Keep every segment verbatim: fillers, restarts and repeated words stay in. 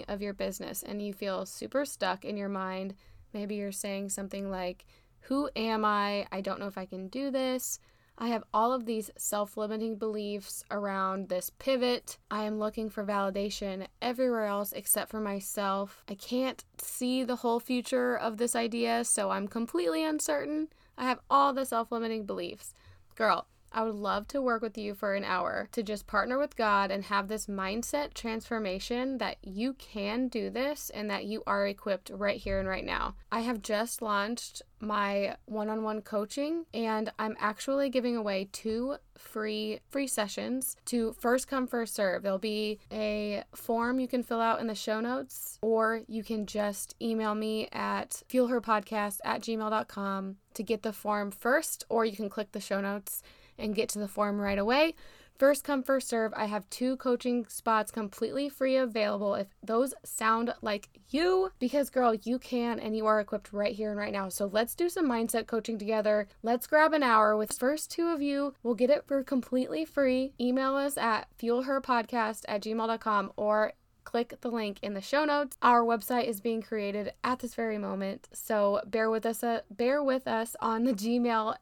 beginning of your business and you feel super stuck in your mind. Maybe you're saying something like, who am I? I don't know if I can do this. I have all of these self-limiting beliefs around this pivot. I am looking for validation everywhere else except for myself. I can't see the whole future of this idea, so I'm completely uncertain. I have all the self-limiting beliefs. Girl, I would love to work with you for an hour to just partner with God and have this mindset transformation that you can do this and that you are equipped right here and right now. I have just launched my one-on-one coaching, and I'm actually giving away two free free sessions to first come, first serve. There'll be a form you can fill out in the show notes, or you can just email me at fuelherpodcast at gmail dot com to get the form first, or you can click the show notes and get to the form right away. First come, first serve. I have two coaching spots completely free available if those sound like you, because girl, you can and you are equipped right here and right now. So let's do some mindset coaching together. Let's grab an hour with the first two of you. We'll get it for completely free. Email us at fuelherpodcast at gmail dot com or click the link in the show notes. Our website is being created at this very moment, so bear with us, uh, bear with us on the Gmail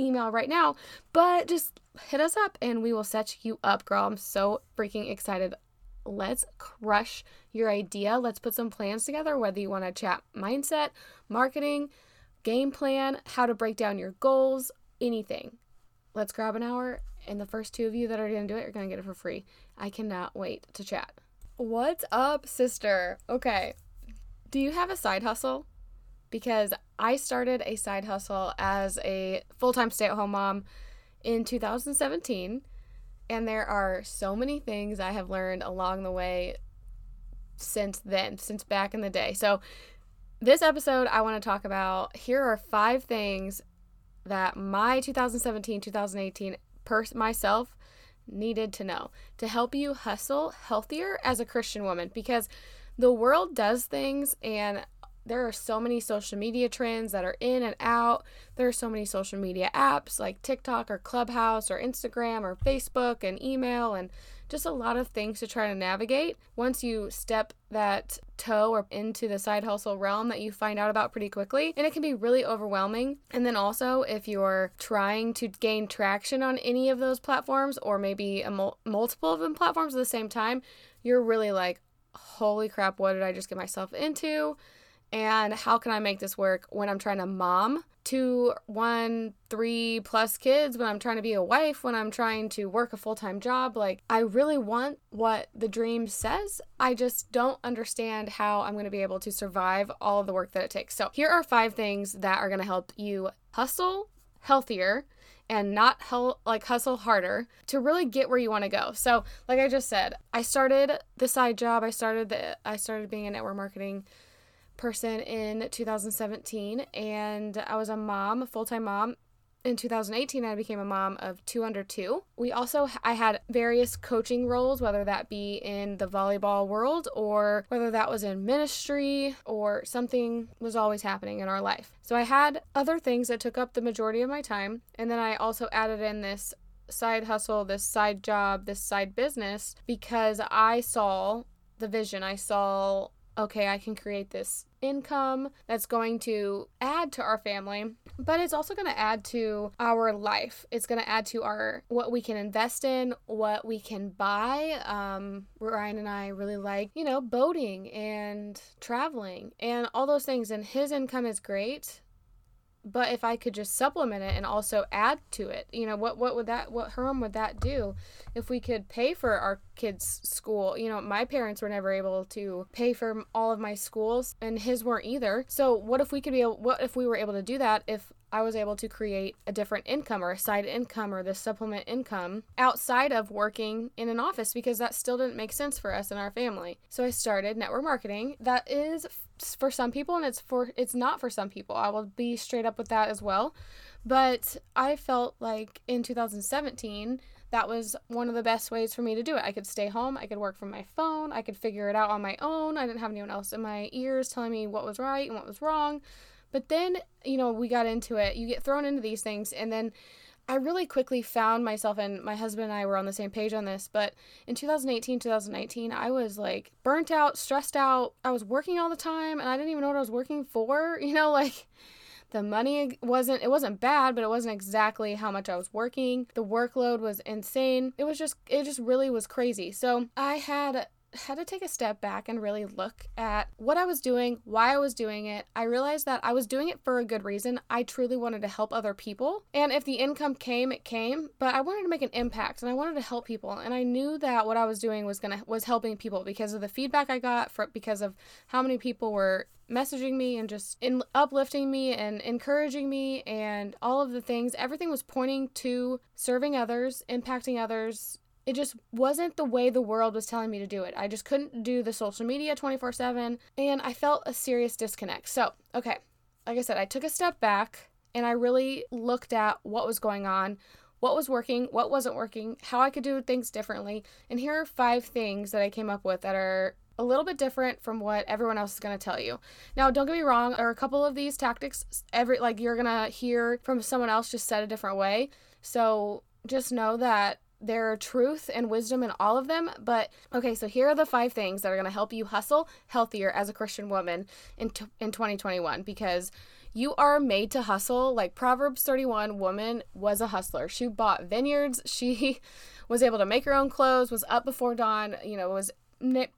email right now, but just hit us up and we will set you up, girl. I'm so freaking excited. Let's crush your idea. Let's put some plans together, whether you want to chat mindset, marketing, game plan, how to break down your goals, anything. Let's grab an hour, and the first two of you that are going to do it are going to get it for free. I cannot wait to chat. What's up, sister? Okay. Do you have a side hustle? Because I started a side hustle as a full-time stay-at-home mom in two thousand seventeen, and there are so many things I have learned along the way since then, since back in the day. So this episode, I want to talk about, here are five things that my twenty seventeen twenty eighteen pers- myself needed to know to help you hustle healthier as a Christian woman, because the world does things, and there are so many social media trends that are in and out. There are so many social media apps like TikTok or Clubhouse or Instagram or Facebook and email, and just a lot of things to try to navigate. Once you step that toe or into the side hustle realm, that you find out about pretty quickly, and it can be really overwhelming. And then also, if you're trying to gain traction on any of those platforms, or maybe a mul- multiple of them platforms at the same time, you're really like, holy crap, what did I just get myself into? And how can I make this work when I'm trying to mom two, one, three plus kids, when I'm trying to be a wife, when I'm trying to work a full-time job? Like, I really want what the dream says. I just don't understand how I'm going to be able to survive all of the work that it takes. So here are five things that are going to help you hustle healthier and not hel- like hustle harder to really get where you want to go. So like I just said, I started the side job. I started the, I started being a network marketing person in two thousand seventeen, and I was a mom, a full-time mom. In two thousand eighteen, I became a mom of two under two. We also, I had various coaching roles, whether that be in the volleyball world or whether that was in ministry, or something was always happening in our life. So I had other things that took up the majority of my time, and then I also added in this side hustle, this side job, this side business, because I saw the vision. I saw, okay, I can create this income that's going to add to our family, but it's also going to add to our life. It's going to add to our, what we can invest in, what we can buy. Um, Ryan and I really like, you know, boating and traveling and all those things. And his income is great, but if I could just supplement it and also add to it, you know, what, what would that, what harm would that do if we could pay for our kids' school? You know, my parents were never able to pay for all of my schools, and his weren't either. So what if we could be, what if we were able to do that if I was able to create a different income or a side income or this supplement income outside of working in an office, because that still didn't make sense for us and our family. So I started network marketing. That is for some people, and it's for, it's not for some people. I will be straight up with that as well. But I felt like in two thousand seventeen, that was one of the best ways for me to do it. I could stay home. I could work from my phone. I could figure it out on my own. I didn't have anyone else in my ears telling me what was right and what was wrong. But then, you know, we got into it. You get thrown into these things, and then I really quickly found myself, and my husband and I were on the same page on this, but in two thousand eighteen, two thousand nineteen, I was like burnt out, stressed out. I was working all the time and I didn't even know what I was working for. You know, like the money wasn't, it wasn't bad, but it wasn't exactly how much I was working. The workload was insane. It was just, it just really was crazy. So I had had to take a step back and really look at what I was doing, why I was doing it. I realized that I was doing it for a good reason. I truly wanted to help other people. And if the income came, it came, but I wanted to make an impact and I wanted to help people. And I knew that what I was doing was gonna was helping people because of the feedback I got, for, because of how many people were messaging me and just in, uplifting me and encouraging me and all of the things. Everything was pointing to serving others, impacting others. It just wasn't the way the world was telling me to do it. I just couldn't do the social media twenty-four seven, and I felt a serious disconnect. So, okay, like I said, I took a step back, and I really looked at what was going on, what was working, what wasn't working, how I could do things differently, and here are five things that I came up with that are a little bit different from what everyone else is going to tell you. Now, don't get me wrong, there are a couple of these tactics, every like you're going to hear from someone else just said a different way, so just know that there are truth and wisdom in all of them, but okay, so here are the five things that are going to help you hustle healthier as a Christian woman in t- in twenty twenty-one, because you are made to hustle. Like Proverbs thirty-one, woman was a hustler. She bought vineyards. She was able to make her own clothes, was up before dawn, you know, was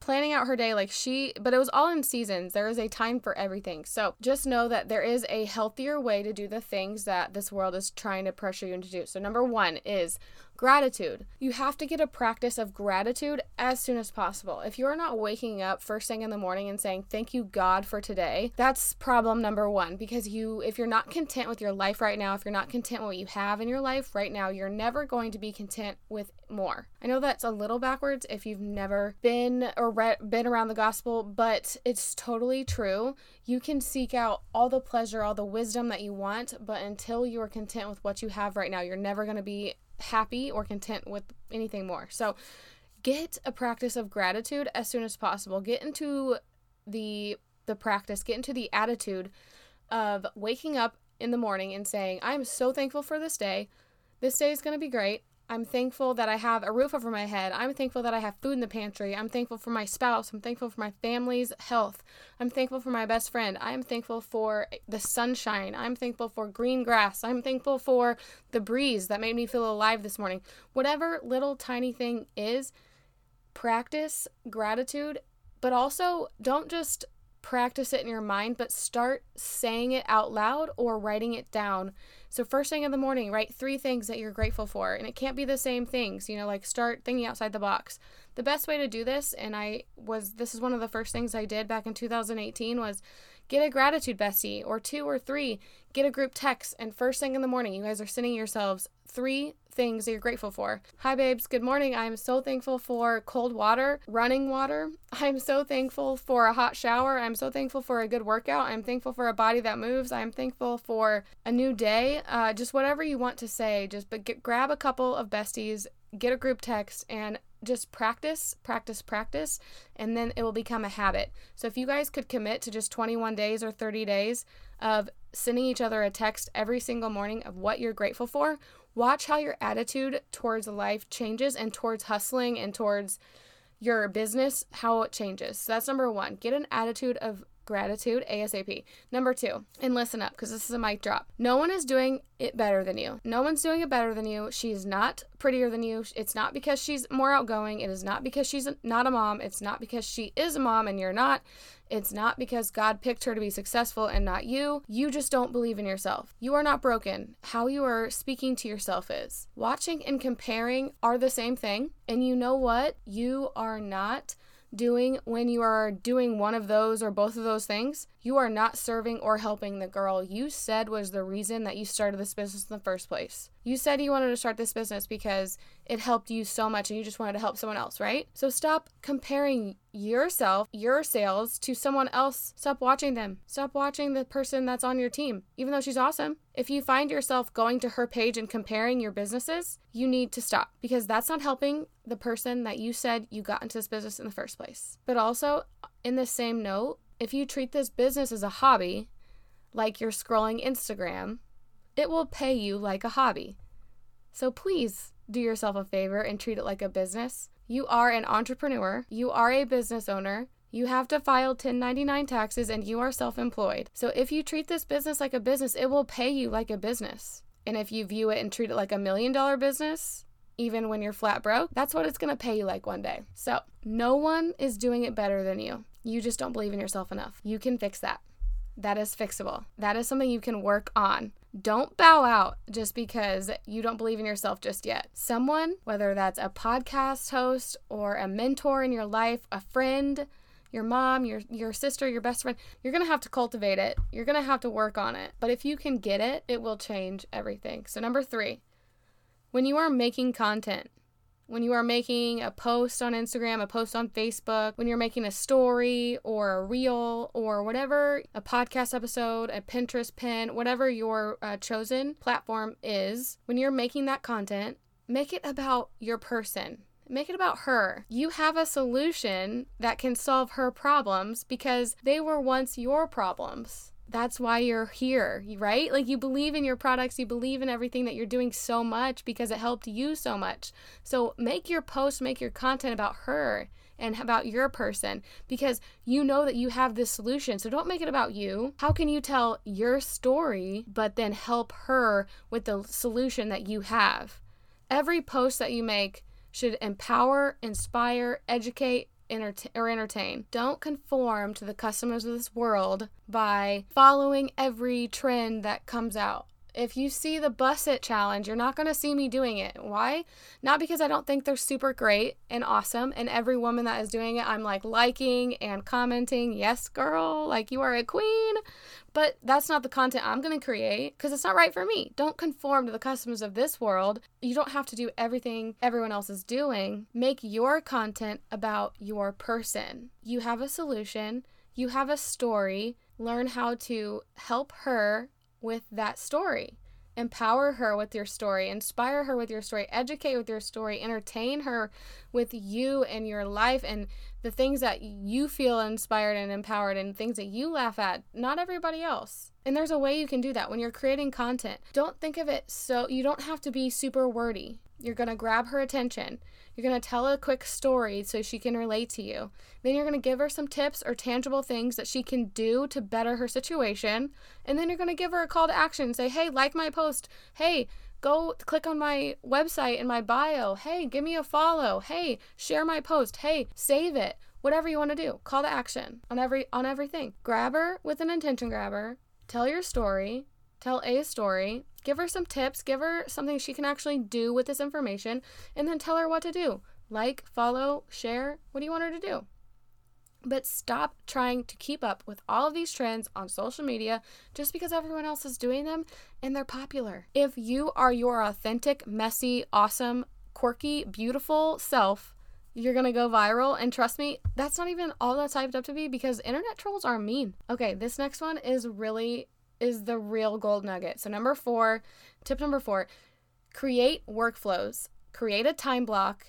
planning out her day like she, but it was all in seasons. There is a time for everything. So just know that there is a healthier way to do the things that this world is trying to pressure you into do. So number one is gratitude. You have to get a practice of gratitude as soon as possible. If you're not waking up first thing in the morning and saying, thank you God for today, that's problem number one, because you, if you're not content with your life right now, if you're not content with what you have in your life right now, you're never going to be content with more. I know that's a little backwards if you've never been or re- been around the gospel, but it's totally true. You can seek out all the pleasure, all the wisdom that you want, but until you are content with what you have right now, you're never going to be happy or content with anything more. So get a practice of gratitude as soon as possible. Get into the the practice, get into the attitude of waking up in the morning and saying, I'm so thankful for this day. This day is going to be great. I'm thankful that I have a roof over my head. I'm thankful that I have food in the pantry. I'm thankful for my spouse. I'm thankful for my family's health. I'm thankful for my best friend. I'm thankful for the sunshine. I'm thankful for green grass. I'm thankful for the breeze that made me feel alive this morning. Whatever little tiny thing is, practice gratitude, but also don't just practice it in your mind, but start saying it out loud or writing it down. So first thing in the morning, write three things that you're grateful for, and it can't be the same things, you know, like start thinking outside the box. The best way to do this, and I was, this is one of the first things I did back in two thousand eighteen, was get a gratitude bestie or two or three, get a group text, and first thing in the morning, you guys are sending yourselves three things that you're grateful for. Hi babes, good morning. I'm so thankful for cold water, running water. I'm so thankful for a hot shower. I'm so thankful for a good workout. I'm thankful for a body that moves. I'm thankful for a new day. Uh, just whatever you want to say, just but get, grab a couple of besties, get a group text, and just practice, practice, practice, and then it will become a habit. So if you guys could commit to just twenty-one days or thirty days of sending each other a text every single morning of what you're grateful for, watch how your attitude towards life changes and towards hustling and towards your business, how it changes. So that's number one. Get an attitude of gratitude ASAP. Number two, and listen up because this is a mic drop. No one is doing it better than you. No one's doing it better than you. She's not prettier than you. It's not because she's more outgoing. It is not because she's not a mom. It's not because she is a mom and you're not. It's not because God picked her to be successful and not you. You just don't believe in yourself. You are not broken. How you are speaking to yourself is. Watching and comparing are the same thing. And you know what? You are not doing when you are doing one of those or both of those things. You are not serving or helping the girl you said was the reason that you started this business in the first place. You said you wanted to start this business because it helped you so much and you just wanted to help someone else, right? So stop comparing yourself, your sales, to someone else. Stop watching them. Stop watching the person that's on your team, even though she's awesome. If you find yourself going to her page and comparing your businesses, you need to stop because that's not helping the person that you said you got into this business in the first place. But also, in the same note, if you treat this business as a hobby, like you're scrolling Instagram, it will pay you like a hobby. So please do yourself a favor and treat it like a business. You are an entrepreneur. You are a business owner. You have to file ten ninety-nine taxes and you are self-employed. So if you treat this business like a business, it will pay you like a business. And if you view it and treat it like a million dollar business, even when you're flat broke, that's what it's going to pay you like one day. So no one is doing it better than you. You just don't believe in yourself enough. You can fix that. That is fixable. That is something you can work on. Don't bow out just because you don't believe in yourself just yet. Someone, whether that's a podcast host or a mentor in your life, a friend, your mom, your your sister, your best friend, you're going to have to cultivate it. You're going to have to work on it. But if you can get it, it will change everything. So number three, when you are making content, when you are making a post on Instagram, a post on Facebook, when you're making a story or a reel or whatever, a podcast episode, a Pinterest pin, whatever your uh, chosen platform is, when you're making that content, make it about your person. Make it about her. You have a solution that can solve her problems because they were once your problems. That's why you're here, right? Like, you believe in your products, you believe in everything that you're doing so much because it helped you so much. So make your post, make your content about her and about your person because you know that you have this solution. So don't make it about you. How can you tell your story but then help her with the solution that you have? Every post that you make should empower, inspire, educate, enter- or entertain. Don't conform to the customs of this world by following every trend that comes out. If you see the Bust It Challenge, you're not going to see me doing it. Why? Not because I don't think they're super great and awesome, and every woman that is doing it, I'm like liking and commenting, yes, girl, like you are a queen, but that's not the content I'm going to create because it's not right for me. Don't conform to the customs of this world. You don't have to do everything everyone else is doing. Make your content about your person. You have a solution. You have a story. Learn how to help her with that story. Empower her with your story. Inspire her with your story. Educate with your story. Entertain her with you and your life and the things that you feel inspired and empowered and things that you laugh at. Not everybody else. And there's a way you can do that when you're creating content. Don't think of it so you don't have to be super wordy. You're going to grab her attention. You're going to tell a quick story so she can relate to you. Then you're going to give her some tips or tangible things that she can do to better her situation. And then you're going to give her a call to action. Say, hey, like my post. Hey, go click on my website and my bio. Hey, give me a follow. Hey, share my post. Hey, save it. Whatever you want to do. Call to action on every on everything. Grab her with an attention grabber. Tell your story. Tell a story. Give her some tips, give her something she can actually do with this information, and then tell her what to do. Like, follow, share, what do you want her to do? But stop trying to keep up with all of these trends on social media just because everyone else is doing them and they're popular. If you are your authentic, messy, awesome, quirky, beautiful self, you're going to go viral, and trust me, that's not even all that's hyped up to be because internet trolls are mean. Okay, this next one is really... is the real gold nugget. So number four, tip number four, create workflows, create a time block,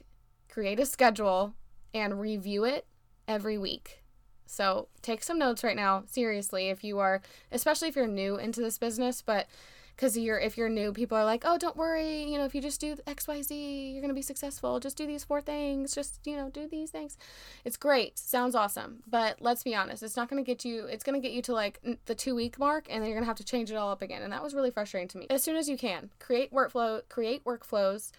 create a schedule, and review it every week. So take some notes right now, seriously, if you are, especially if you're new into this business, but because you're, if you're new, people are like, oh, don't worry, you know, if you just do X Y Z, you're going to be successful. Just do these four things. Just, you know, do these things. It's great. Sounds awesome. But let's be honest, it's not going to get you, it's going to get you to like the two week mark and then you're going to have to change it all up again. And that was really frustrating to me. As soon as you can, create workflow, create workflows,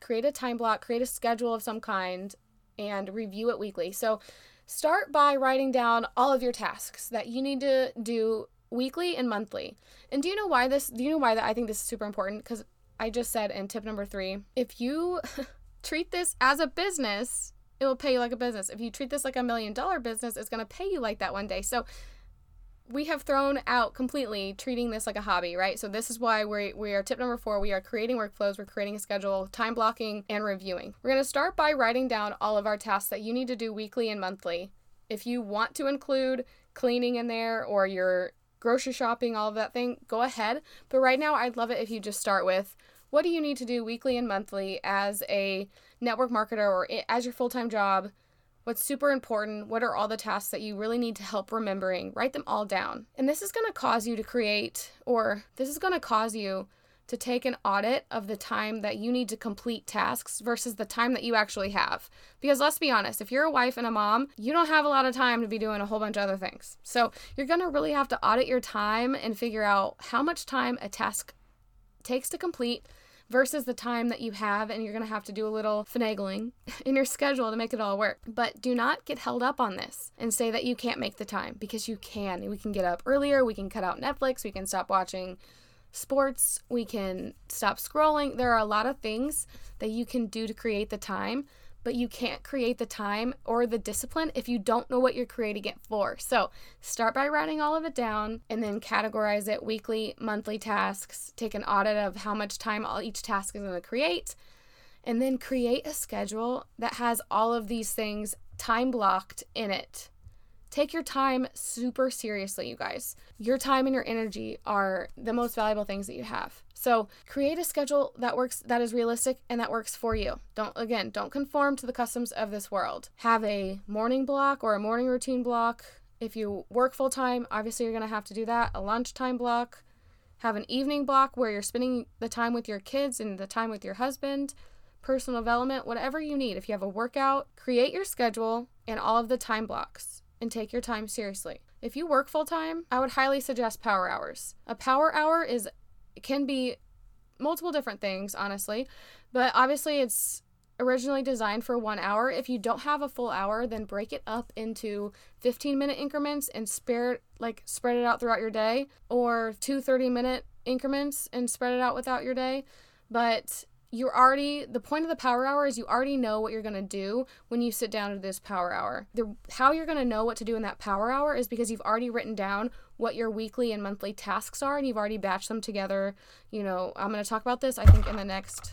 create a time block, create a schedule of some kind, and review it weekly. So start by writing down all of your tasks that you need to do weekly and monthly. And do you know why this, do you know why that I think this is super important? Because I just said in tip number three, if you treat this as a business, it will pay you like a business. If you treat this like a million dollar business, it's going to pay you like that one day. So we have thrown out completely treating this like a hobby, right? So this is why we we are tip number four. We are creating workflows. We're creating a schedule, time blocking, and reviewing. We're going to start by writing down all of our tasks that you need to do weekly and monthly. If you want to include cleaning in there or your grocery shopping, all of that thing, go ahead. But right now, I'd love it if you just start with, what do you need to do weekly and monthly as a network marketer or as your full-time job? What's super important? What are all the tasks that you really need to help remembering? Write them all down. And this is going to cause you to create, or this is going to cause you to take an audit of the time that you need to complete tasks versus the time that you actually have. Because let's be honest, if you're a wife and a mom, you don't have a lot of time to be doing a whole bunch of other things. So you're gonna really have to audit your time and figure out how much time a task takes to complete versus the time that you have, and you're going to have to do a little finagling in your schedule to make it all work. But do not get held up on this and say that you can't make the time, because you can. We can get up earlier, we can cut out Netflix, we can stop watching sports, we can stop scrolling. There are a lot of things that you can do to create the time, but you can't create the time or the discipline if you don't know what you're creating it for. So start by writing all of it down and then categorize it: weekly, monthly tasks. Take an audit of how much time all each task is going to create, and then create a schedule that has all of these things time blocked in it. Take your time super seriously, you guys. Your time and your energy are the most valuable things that you have. So create a schedule that works, that is realistic, and that works for you. Don't, again, don't conform to the customs of this world. Have a morning block or a morning routine block. If you work full time, obviously you're going to have to do that. A lunchtime block. Have an evening block where you're spending the time with your kids and the time with your husband. Personal development, whatever you need. If you have a workout, create your schedule and all of the time blocks. And take your time seriously. If you work full time, I would highly suggest power hours. A power hour is can be multiple different things, honestly, but obviously it's originally designed for one hour. If you don't have a full hour, then break it up into fifteen minute increments and spare like spread it out throughout your day, or two thirty minute increments and spread it out without your day. But You're already, the point of the power hour is you already know what you're going to do when you sit down to this power hour. The, how you're going to know what to do in that power hour is because you've already written down what your weekly and monthly tasks are, and you've already batched them together. You know, I'm going to talk about this, I think, in the next,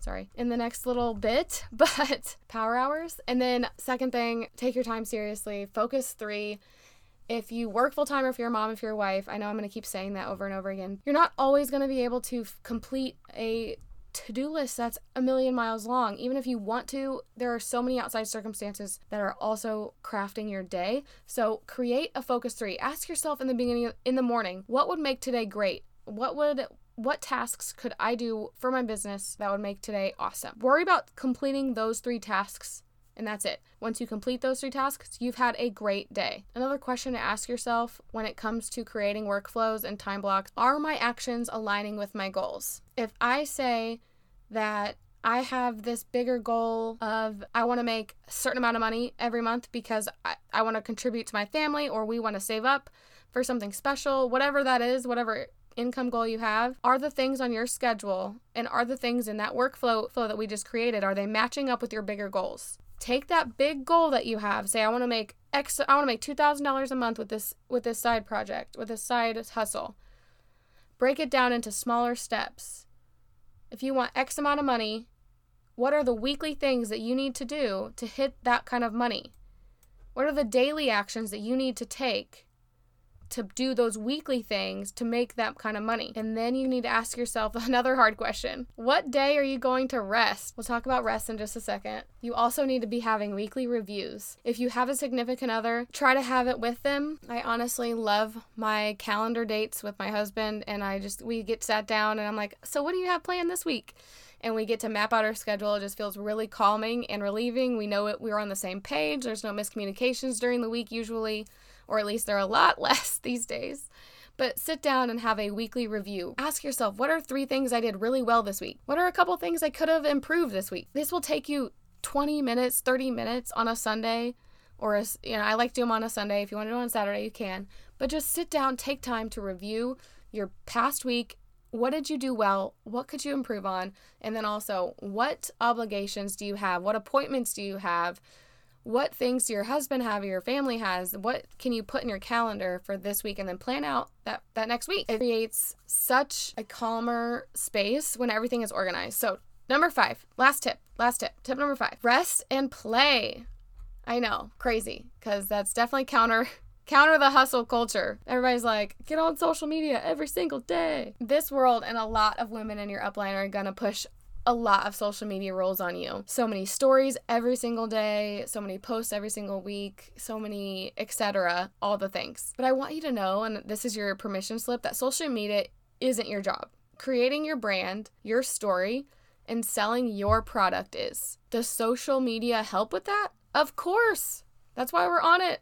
sorry, in the next little bit, but power hours. And then second thing, take your time seriously. Focus three. If you work full-time, or if you're a mom, if you're a wife, I know I'm going to keep saying that over and over again. You're not always going to be able to f- complete a to-do list that's a million miles long. Even if you want to, there are so many outside circumstances that are also crafting your day. So create a focus three. Ask yourself in the beginning of, in the morning, what would make today great? What would what tasks could I do for my business that would make today awesome? Worry about completing those three tasks, and that's it. Once you complete those three tasks, you've had a great day. Another question to ask yourself when it comes to creating workflows and time blocks: are my actions aligning with my goals? If I say that I have this bigger goal of I want to make a certain amount of money every month because I, I want to contribute to my family, or we want to save up for something special, whatever that is, whatever income goal you have, are the things on your schedule and are the things in that workflow flow that we just created, are they matching up with your bigger goals? Take that big goal that you have. Say, I want to make X, I want to make two thousand dollars a month with this, with this side project, with this side hustle. Break it down into smaller steps. If you want X amount of money, what are the weekly things that you need to do to hit that kind of money? What are the daily actions that you need to take to do those weekly things to make that kind of money? And then you need to ask yourself another hard question. What day are you going to rest? We'll talk about rest in just a second. You also need to be having weekly reviews. If you have a significant other, try to have it with them. I honestly love my calendar dates with my husband, and I just, we get sat down and I'm like, so what do you have planned this week? And we get to map out our schedule. It just feels really calming and relieving. We know it, we're on the same page. There's no miscommunications during the week usually, or at least they're a lot less these days. But sit down and have a weekly review. Ask yourself, what are three things I did really well this week? What are a couple things I could have improved this week? This will take you twenty minutes, thirty minutes on a Sunday, or a, you know, I like to do them on a Sunday. If you want to do it on Saturday, you can. But just sit down, take time to review your past week. What did you do well? What could you improve on? And then also, what obligations do you have? What appointments do you have? What things do your husband have or your family has? What can you put in your calendar for this week, and then plan out that, that next week? It creates such a calmer space when everything is organized. So number five, last tip, last tip, tip number five, rest and play. I know, crazy, because that's definitely counter, counter the hustle culture. Everybody's like, get on social media every single day. This world and a lot of women in your upline are going to push a lot of social media rules on you. So many stories every single day, so many posts every single week, so many et cetera, all the things. But I want you to know, and this is your permission slip, that social media isn't your job. creating your brand, your story, and selling your product is. Does social media help with that? Of course. That's why we're on it.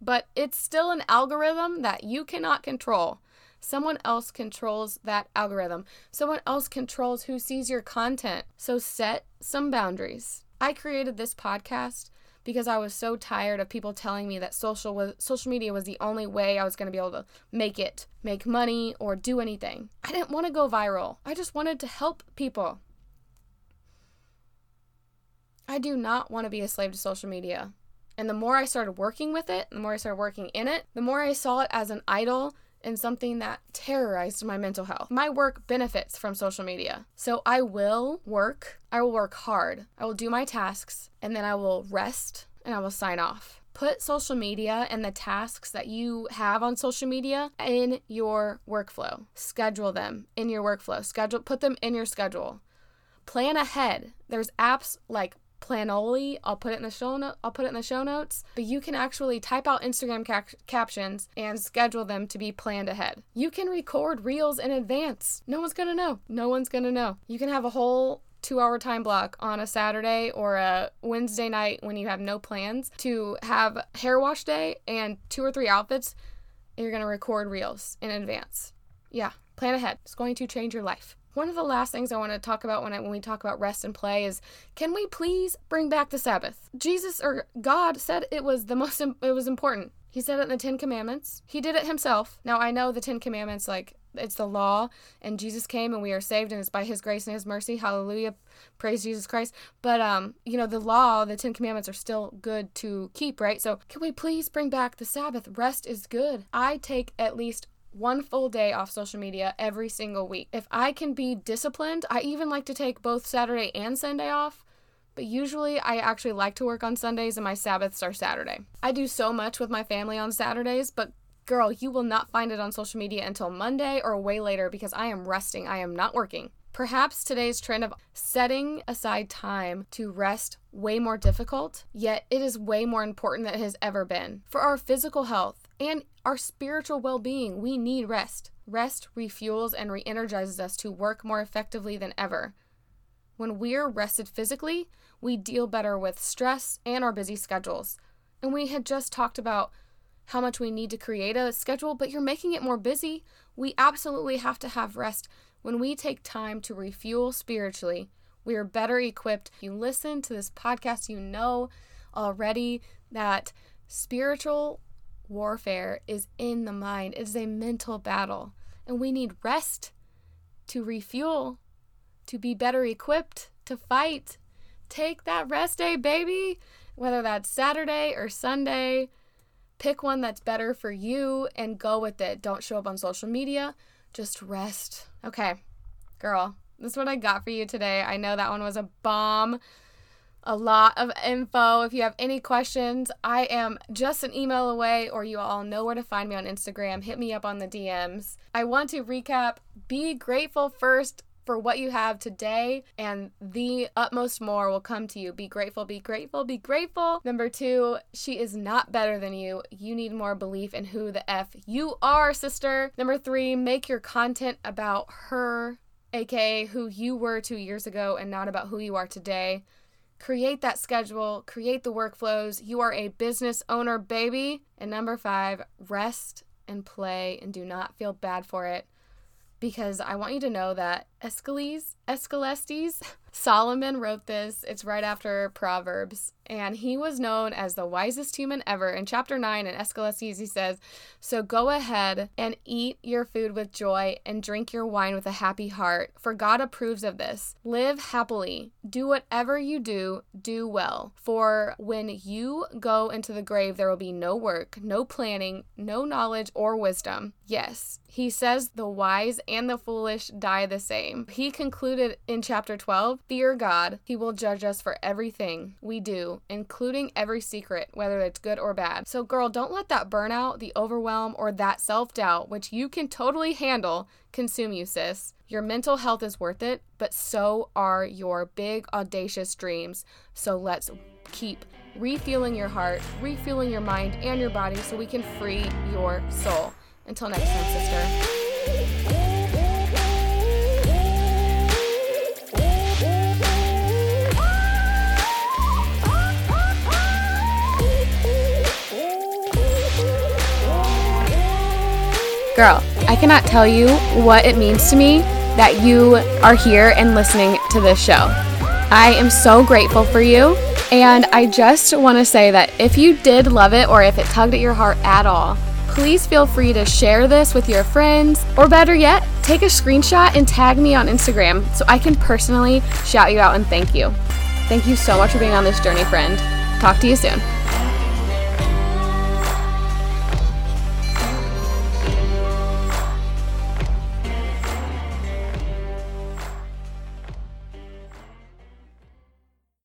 But it's still an algorithm that you cannot control. Someone else controls that algorithm. Someone else controls who sees your content. So set some boundaries. I created this podcast because I was so tired of people telling me that social was, social media was the only way I was going to be able to make it, make money, or do anything. I didn't want to go viral. I just wanted to help people. I do not want to be a slave to social media. And the more I started working with it, the more I started working in it, the more I saw it as an idol and something that terrorized my mental health. My work benefits from social media. So I will work. I will work hard. I will do my tasks, and then I will rest and I will sign off. Put social media and the tasks that you have on social media in your workflow. Schedule them in your workflow. Schedule, put them in your schedule. Plan ahead. There's apps like Planoly. I'll put it in the show no- I'll put it in the show notes, but you can actually type out Instagram cap- captions and schedule them to be planned ahead. You can record reels in advance. No one's going to know. No one's going to know. You can have a whole two-hour time block on a Saturday or a Wednesday night when you have no plans to have hair wash day and two or three outfits, and you're going to record reels in advance. Yeah, plan ahead. It's going to change your life. One of the last things I want to talk about when, I, when we talk about rest and play is, can we please bring back the Sabbath? Jesus, or God, said it was the most, it was important. He said it in the Ten Commandments. He did it himself. Now, I know the Ten Commandments, like, it's the law, and Jesus came, and we are saved, and it's by his grace and his mercy. Hallelujah. Praise Jesus Christ. But, um, you know, the law, the Ten Commandments are still good to keep, right? So, can we please bring back the Sabbath? Rest is good. I take at least one full day off social media every single week. If I can be disciplined, I even like to take both Saturday and Sunday off, but usually I actually like to work on Sundays and my Sabbaths are Saturday. I do so much with my family on Saturdays, but girl, you will not find it on social media until Monday or way later because I am resting. I am not working. Perhaps today's trend of setting aside time to rest way more difficult, yet it is way more important than it has ever been. For our physical health, and our spiritual well-being, we need rest. Rest refuels and re-energizes us to work more effectively than ever. When we're rested physically, we deal better with stress and our busy schedules. And we had just talked about how much we need to create a schedule, but you're making it more busy. We absolutely have to have rest. When we take time to refuel spiritually, we are better equipped. If you listen to this podcast, you know already that spiritual warfare is in the mind. It is a mental battle, and we need rest to refuel, to be better equipped to fight. Take that rest day, baby, whether that's Saturday or Sunday. Pick one that's better for you and go with it. Don't show up on social media, just rest. Okay, girl, this is what I got for you today. I know that one was a bomb. A lot of info. If you have any questions, I am just an email away, or you all know where to find me on Instagram. Hit me up on the D Ms. I want to recap. Be grateful first for what you have today, and the utmost more will come to you. Be grateful, be grateful, be grateful. Number two, she is not better than you. You need more belief in who the F you are, sister. Number three, make your content about her, aka who you were two years ago, and not about who you are today. Create that schedule, create the workflows. You are a business owner, baby. And number five, rest and play and do not feel bad for it, because I want you to know that Aeschylus, Aeschylus, Solomon wrote this. It's right after Proverbs, and he was known as the wisest human ever. In chapter nine in Aeschylus, he says, "So go ahead and eat your food with joy and drink your wine with a happy heart, for God approves of this. Live happily. Do whatever you do, do well. For when you go into the grave, there will be no work, no planning, no knowledge or wisdom." Yes, he says the wise and the foolish die the same. He concluded in chapter twelve, "Fear God, he will judge us for everything we do, including every secret, whether it's good or bad." So girl, don't let that burnout, the overwhelm, or that self-doubt, which you can totally handle, consume you, sis. Your mental health is worth it, but so are your big, audacious dreams. So let's keep refueling your heart, refueling your mind and your body so we can free your soul. Until next time, sister. Girl, I cannot tell you what it means to me that you are here and listening to this show. I am so grateful for you, and I just want to say that if you did love it or if it tugged at your heart at all, please feel free to share this with your friends, or better yet, take a screenshot and tag me on Instagram so I can personally shout you out and thank you. Thank you so much for being on this journey, friend. Talk to you soon.